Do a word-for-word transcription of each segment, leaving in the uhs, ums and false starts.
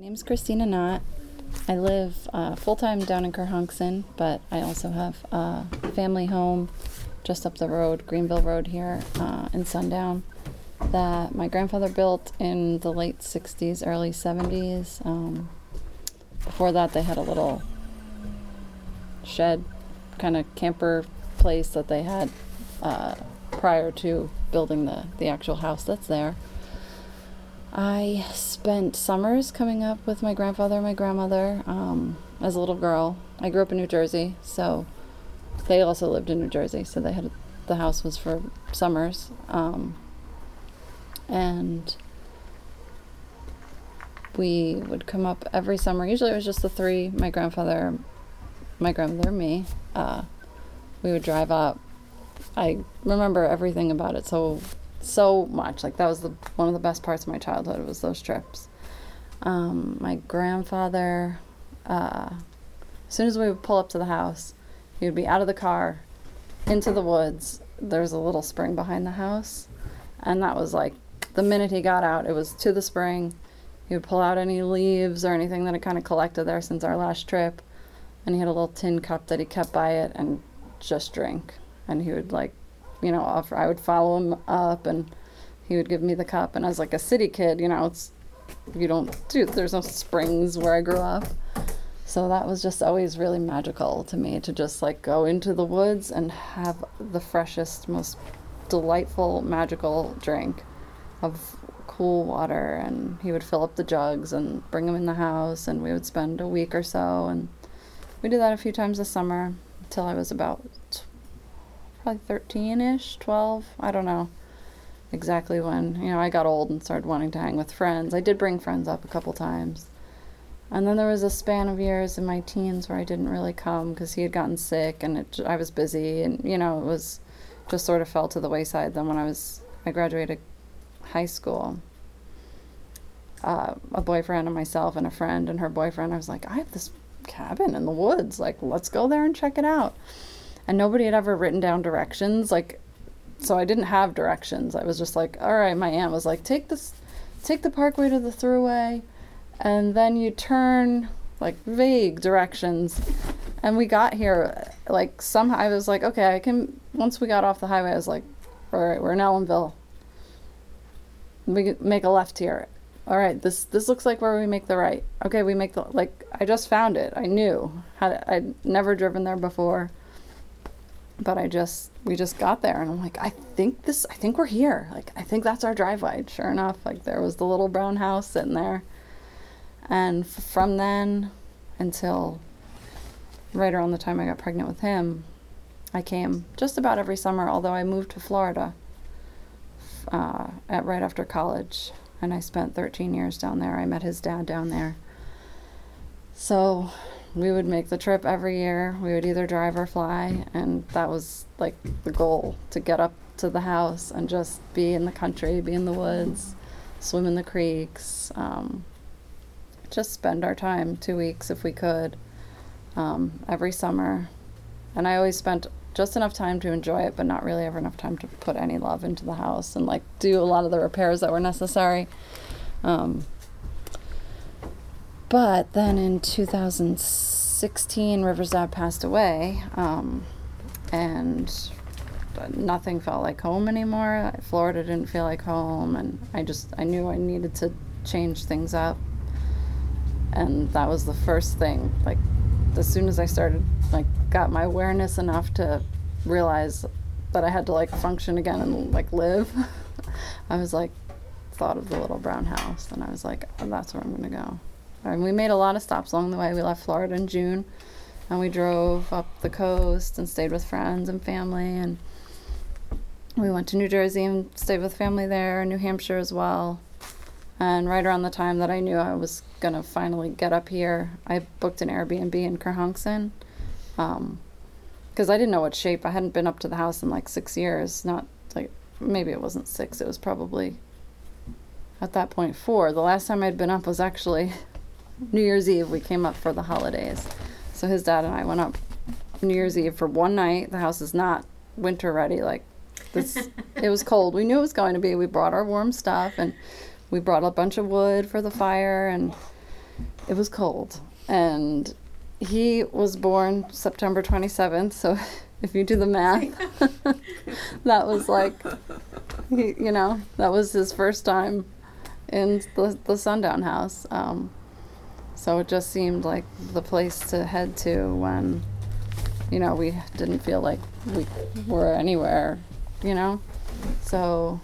My name is Christina Knott. I live uh, full-time down in Kerhonkson, but I also have a family home just up the road, Greenville Road here uh, in Sundown, that my grandfather built in the late sixties, early seventies. Um, before that, they had a little shed, kind of camper place that they had uh, prior to building the, the actual house that's there. I spent summers coming up with my grandfather and my grandmother um, as a little girl. I grew up in New Jersey, so they also lived in New Jersey, so they had the house was for summers. Um, and we would come up every summer. Usually it was just the three, my grandfather, my grandmother, me. Uh, we would drive up. I remember everything about it, so so much. Like, that was the one of the best parts of my childhood, was those trips. Um, my grandfather, uh, as soon as we would pull up to the house, he would be out of the car, into the woods. There's a little spring behind the house, and that was like, the minute he got out, it was to the spring. He would pull out any leaves or anything that had kind of collected there since our last trip, and he had a little tin cup that he kept by it and just drink. And he would, like, you know, offer, I would follow him up, and he would give me the cup. And as like a city kid, you know, it's, you don't do, there's no springs where I grew up. So that was just always really magical to me, to just like go into the woods and have the freshest, most delightful, magical drink of cool water. And he would fill up the jugs and bring them in the house, and we would spend a week or so. And we did that a few times this summer until I was about probably thirteen-ish, twelve, I don't know exactly when. You know, I got old and started wanting to hang with friends. I did bring friends up a couple times. And then there was a span of years in my teens where I didn't really come because he had gotten sick, and it, I was busy, and, you know, it was just sort of fell to the wayside. Then when I was, I graduated high school, uh, a boyfriend and myself and a friend and her boyfriend, I was like, I have this cabin in the woods. Like, let's go there and check it out. And nobody had ever written down directions, like, so I didn't have directions. I was just like, all right, my aunt was like, take this, take the parkway to the thruway, and then you turn, like, vague directions. And we got here, like, somehow, I was like, okay, I can, once we got off the highway, I was like, all right, we're in Ellenville. We could make a left here. All right, this this looks like where we make the right. Okay, we make the, like, I just found it. I knew, had I'd never driven there before. But I just, we just got there, and I'm like, I think this, I think we're here. Like, I think that's our driveway. And sure enough, like, there was the little brown house sitting there. And f- from then until right around the time I got pregnant with him, I came just about every summer, although I moved to Florida uh, at right after college. And I spent thirteen years down there. I met his dad down there. So we would make the trip every year. We would either drive or fly, and that was like the goal, to get up to the house and just be in the country, be in the woods, swim in the creeks, um, just spend our time, two weeks if we could, um, every summer. And I always spent just enough time to enjoy it, but not really ever enough time to put any love into the house and like do a lot of the repairs that were necessary. Um, But then in two thousand sixteen, Riversdab passed away, um, and nothing felt like home anymore. Florida didn't feel like home, and I just, I knew I needed to change things up. And that was the first thing. Like, as soon as I started, like, got my awareness enough to realize that I had to, like, function again and, like, live, I was like, thought of the little brown house, and I was like, oh, that's where I'm gonna go. And we made a lot of stops along the way. We left Florida in June, and we drove up the coast and stayed with friends and family. And we went to New Jersey and stayed with family there, New Hampshire as well. And right around the time that I knew I was going to finally get up here, I booked an Airbnb in Kerhonkson, um, because I didn't know what shape. I hadn't been up to the house in like six years. Not like, maybe it wasn't six. It was probably, at that point, four. The last time I'd been up was actually New Year's Eve. We came up for the holidays. So his dad and I went up New Year's Eve for one night. The house is not winter ready. Like, this, it was cold. We knew it was going to be. We brought our warm stuff, and we brought a bunch of wood for the fire, and it was cold. And he was born September twenty-seventh, so if you do the math, that was like, he, you know, that was his first time in the, the Sundown house. Um, so it just seemed like the place to head to when, you know, we didn't feel like we were anywhere, you know? So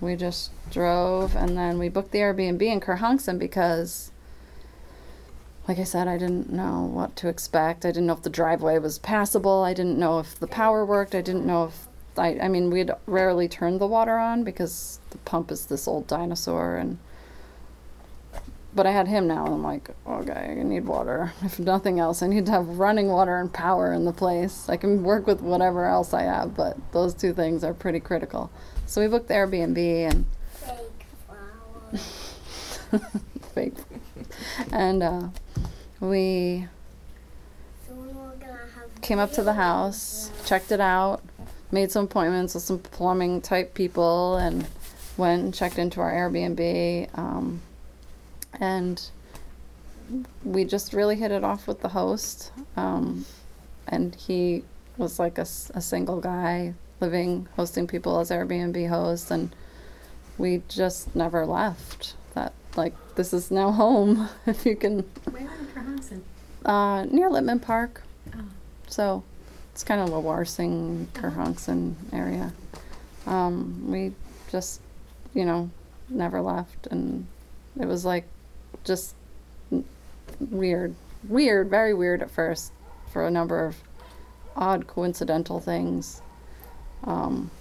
we just drove, and then we booked the Airbnb in Kerhonkson because, like I said, I didn't know what to expect. I didn't know if the driveway was passable. I didn't know if the power worked. I didn't know if, I, I mean, we'd rarely turned the water on because the pump is this old dinosaur, and, but I had him now, and I'm like, okay, I need water. If nothing else, I need to have running water and power in the place. I can work with whatever else I have, but those two things are pretty critical. So we booked the Airbnb and... Fake flowers. Fake. And uh, we so came up to the house, checked it out, made some appointments with some plumbing type people, and went and checked into our Airbnb. Um, and we just really hit it off with the host. Um, and he was like a, a single guy living, hosting people as Airbnb host. And we just never left. That, like, this is now home, if you can. Where in Kerhonkson? Uh, near Lipman Park. Oh. So it's kind of a Warsing, Kerhonkson area. Um, we just, you know, never left, and it was like just weird, weird, very weird at first for a number of odd coincidental things. Um,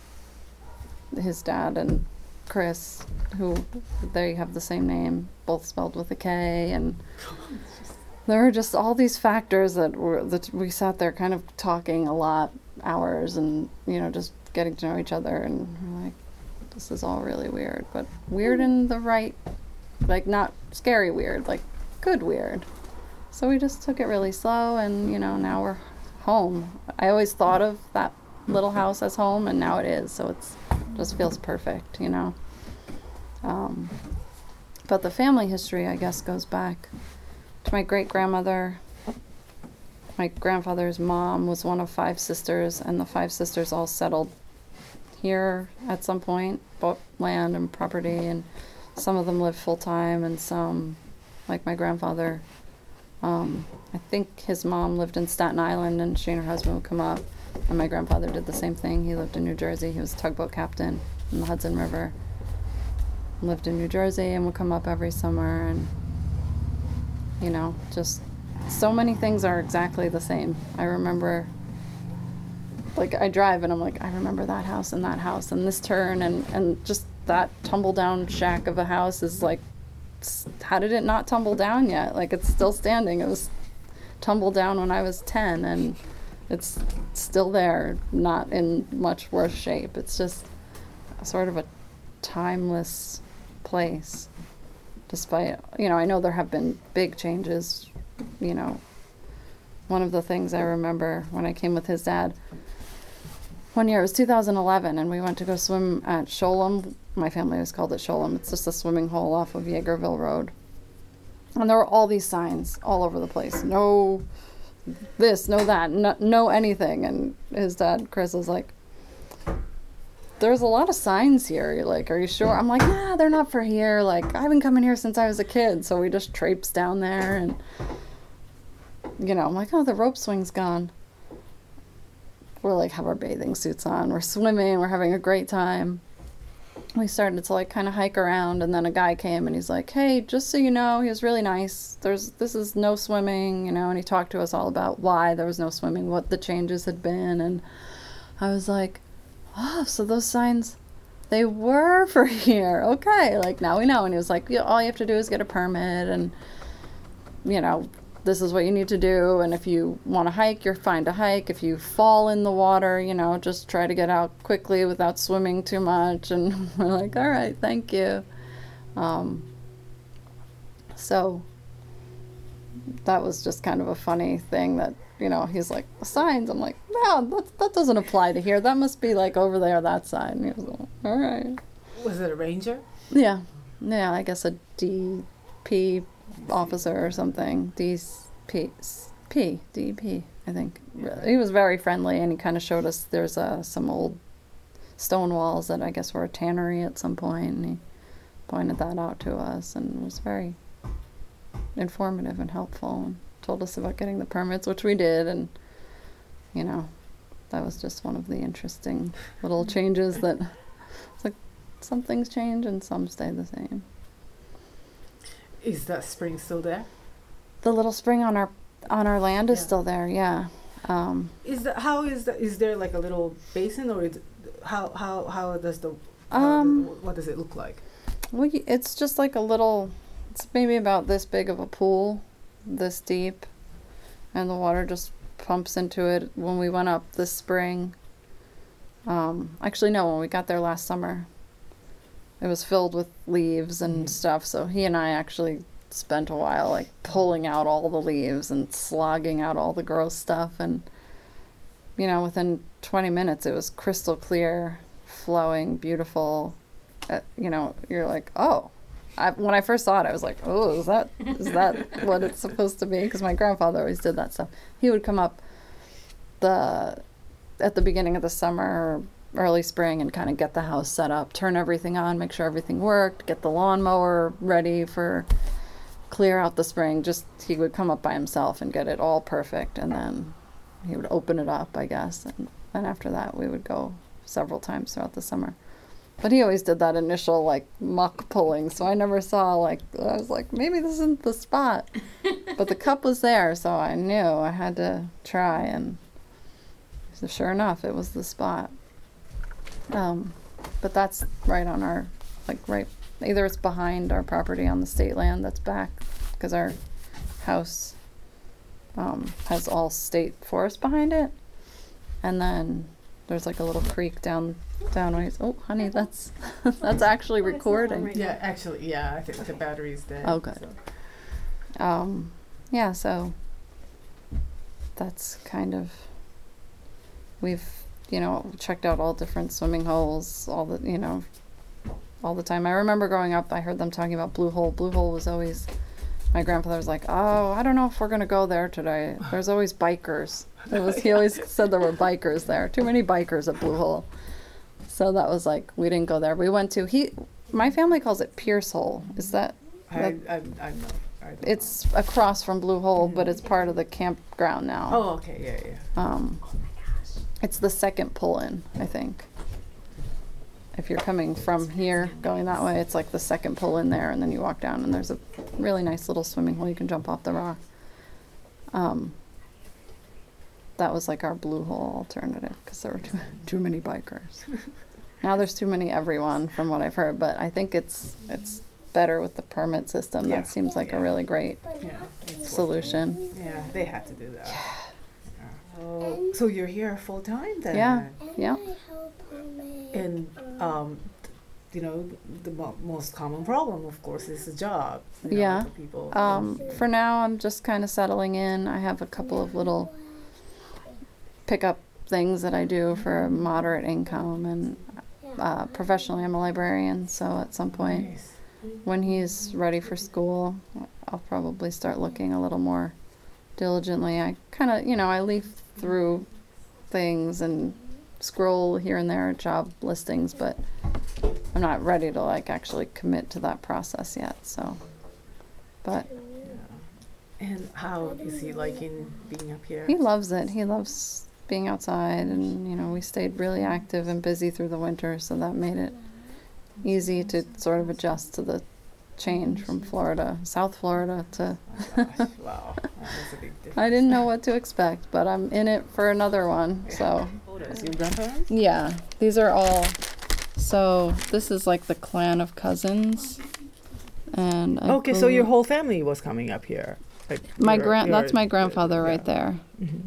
his dad and Chris, who they have the same name, both spelled with a K, and there were just all these factors that were that we sat there kind of talking a lot, hours, and you know, just getting to know each other, and we're like, this is all really weird, but weird in the right, like not scary weird, like good weird. So we just took it really slow, and you know, now we're home. I always thought of that little house as home, and now it is, so it's just feels perfect, you know. Um, but the family history, I guess, goes back to my great-grandmother. My grandfather's mom was one of five sisters, and the five sisters all settled here at some point, bought land and property, and some of them lived full-time, and some, like my grandfather, um, I think his mom lived in Staten Island, and she and her husband would come up. And my grandfather did the same thing. He lived in New Jersey. He was a tugboat captain in the Hudson River. Lived in New Jersey and would come up every summer. And, you know, just so many things are exactly the same. I remember, like, I drive and I'm like, I remember that house and that house and this turn. And, and just that tumble-down shack of a house is like, how did it not tumble down yet? Like, it's still standing. It was tumbled down when I was ten. And it's still there, not in much worse shape. It's just sort of a timeless place. Despite, you know, I know there have been big changes. You know, one of the things I remember when I came with his dad, one year, it was two thousand eleven, and we went to go swim at Sholem. My family always called it Sholem. It's just a swimming hole off of Yeagerville Road. And there were all these signs all over the place. No... this, no that, no, no anything. And his dad, Chris, was like, there's a lot of signs here. You're like, are you sure? I'm like, nah, they're not for here. Like, I've been coming here since I was a kid. So we just traipsed down there. And, you know, I'm like, oh, the rope swing's gone. We're like, have our bathing suits on. We're swimming. We're having a great time. We started to, like, kind of hike around, and then a guy came, and he's like, hey, just so you know, he was really nice. There's, this is no swimming, you know, and he talked to us all about why there was no swimming, what the changes had been, and I was like, oh, so those signs, they were for here. Okay, like, now we know. And he was like, all you have to do is get a permit, and, you know, this is what you need to do, and if you want to hike, you're fine to hike. If you fall in the water, you know, just try to get out quickly without swimming too much. And we're like, all right, thank you. Um, so that was just kind of a funny thing that, you know, he's like, signs. I'm like, no, that, that doesn't apply to here. That must be, like, over there, that side. And he was like, all right. Was it a ranger? Yeah. Yeah, I guess a D P officer or something, D P, D P, I think. Yeah. He was very friendly, and he kind of showed us there's uh, some old stone walls that I guess were a tannery at some point, and he pointed that out to us and was very informative and helpful and told us about getting the permits, which we did, and, you know, that was just one of the interesting little changes that it's like some things change and some stay the same. Is that spring still there? The little spring on our on our land is yeah. still there, yeah. Um, is that how is that? Is there like a little basin, or is, how how how does the how um does, what does it look like? Well, it's just like a little. It's maybe about this big of a pool, this deep, and the water just pumps into it. When we went up this spring, um, actually no, when we got there last summer, it was filled with leaves and mm-hmm. stuff, so he and I actually spent a while like pulling out all the leaves and slogging out all the gross stuff, and you know, within twenty minutes it was crystal clear, flowing, beautiful. Uh, you know, you're like, oh, I, when I first saw it I was like, oh, is that is that what it's supposed to be? Because my grandfather always did that stuff. He would come up the at the beginning of the summer, early spring, and kind of get the house set up, turn everything on, make sure everything worked, get the lawnmower ready for clear out the spring. Just he would come up by himself and get it all perfect, and then he would open it up, I guess, and then after that we would go several times throughout the summer. But he always did that initial like muck pulling, so I never saw like I was like, maybe this isn't the spot. But the cup was there, so I knew I had to try, and so sure enough it was the spot. Um, but that's right on our like right either it's behind our property on the state land that's back, because our house um, has all state forest behind it. And then there's like a little creek down down ways. Oh, honey, that's that's actually recording. Yeah, actually, yeah, I think the battery's dead. Oh, good. So. Um, yeah, so that's kind of, we've, you know, checked out all different swimming holes, all the, you know, all the time. I remember growing up, I heard them talking about Blue Hole. Blue Hole was always, my grandfather was like, oh, I don't know if we're going to go there today. There's always bikers. It was, he always said there were bikers there. Too many bikers at Blue Hole. So that was like, we didn't go there. We went to, he, my family calls it Pierce Hole. Is that? that I, I, I'm not, I don't it's know. Across from Blue Hole, mm-hmm. but it's part of the campground now. Oh, okay, yeah, yeah. Um, oh my gosh. It's the second pull-in, I think. If you're coming from here, going that way, it's like the second pull in there, and then you walk down, and there's a really nice little swimming hole. You can jump off the rock. Um, that was like our Blue Hole alternative, because there were too, too many bikers. Now there's too many everyone, from what I've heard, but I think it's it's better with the permit system. Yeah. That seems like yeah. a really great yeah, solution. Yeah, they had to do that. Yeah. Oh, so you're here full time then? Yeah, yeah. And, um, you know, the mo- most common problem, of course, is the job. You know, yeah. People. Um, for now, I'm just kind of settling in. I have a couple of little pickup things that I do for moderate income. And uh, professionally, I'm a librarian. So at some point, nice. When he's ready for school, I'll probably start looking a little more diligently. I kind of, you know, I leaf through things and scroll here and there job listings, but I'm not ready to like actually commit to that process yet. So but yeah. And how is he liking being up here? He loves it. He loves being outside, and you know, we stayed really active and busy through the winter, so that made it easy to sort of adjust to the change from Florida, South Florida to oh gosh, wow. That's a big difference. I didn't know what to expect, but I'm in it for another one. So yeah, these are all, so this is like the clan of cousins, and I okay, so your whole family was coming up here. Like my your, grand, your, that's my grandfather uh, yeah. right there, mm-hmm.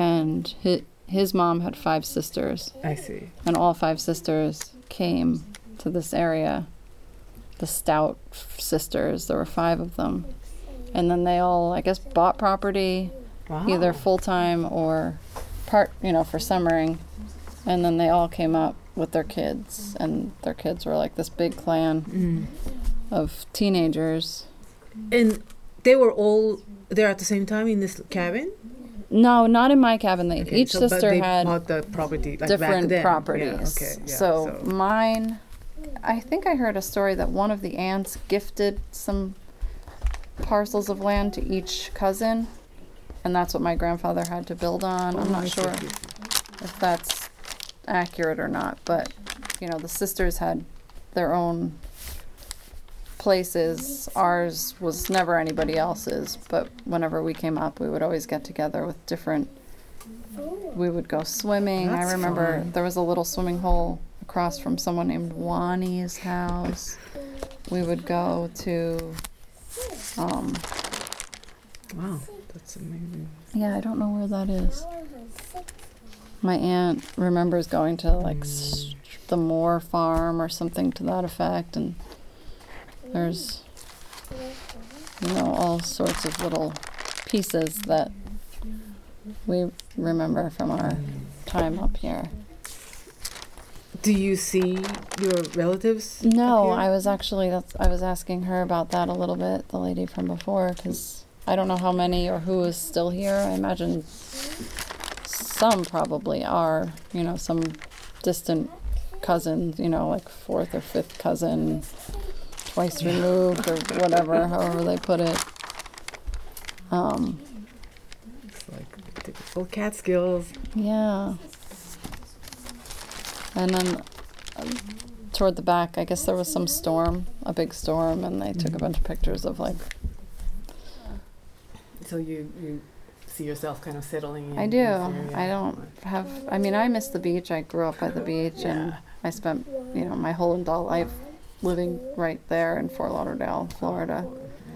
and his his mom had five sisters. I see, and all five sisters came to this area. The Stout sisters, there were five of them, and then they all, I guess, bought property, wow. either full time or part, you know, for summering, and then they all came up with their kids, and their kids were like this big clan mm. of teenagers. And They were all there at the same time in this cabin? No, not in my cabin. They, okay, each so, sister had the property, like different properties. Yeah, okay, yeah, so, so mine, I think I heard a story that one of the aunts gifted some parcels of land to each cousin, and that's what my grandfather had to build on. I'm not sure if that's accurate or not, but, you know, the sisters had their own places. Ours was never anybody else's, but whenever we came up, we would always get together with different, we would go swimming. That's I remember fun. There was a little swimming hole across from someone named Wani's house. We would go to, um, wow, that's amazing. Yeah, I don't know where that is. My aunt remembers going to like mm. the Moore Farm or something to that effect, and there's, you know, all sorts of little pieces that we remember from our time up here. Do you see your relatives? No, I was actually, that's, I was asking her about that a little bit, the lady from before, because I don't know how many or who is still here. I imagine some probably are, you know, some distant cousin, you know, like fourth or fifth cousin, twice removed or whatever, however they put it. Um, it's like typical Catskills. Yeah. And then um, toward the back, I guess there was some storm, a big storm, and they took mm. a bunch of pictures of like. So you, you see yourself kind of settling in? I do. In I don't have, I mean, I miss the beach. I grew up at the beach, yeah. and I spent, you know, my whole adult life living right there in Fort Lauderdale, Florida. Yeah.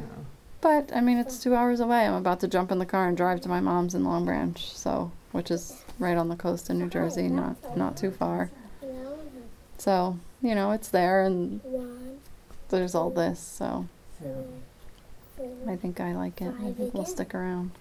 But, I mean, it's two hours away. I'm about to jump in the car and drive to my mom's in Long Branch, so, which is right on the coast in New Jersey, not not too far. So, you know, it's there, and there's all this, so I think I like it. I think we'll stick around.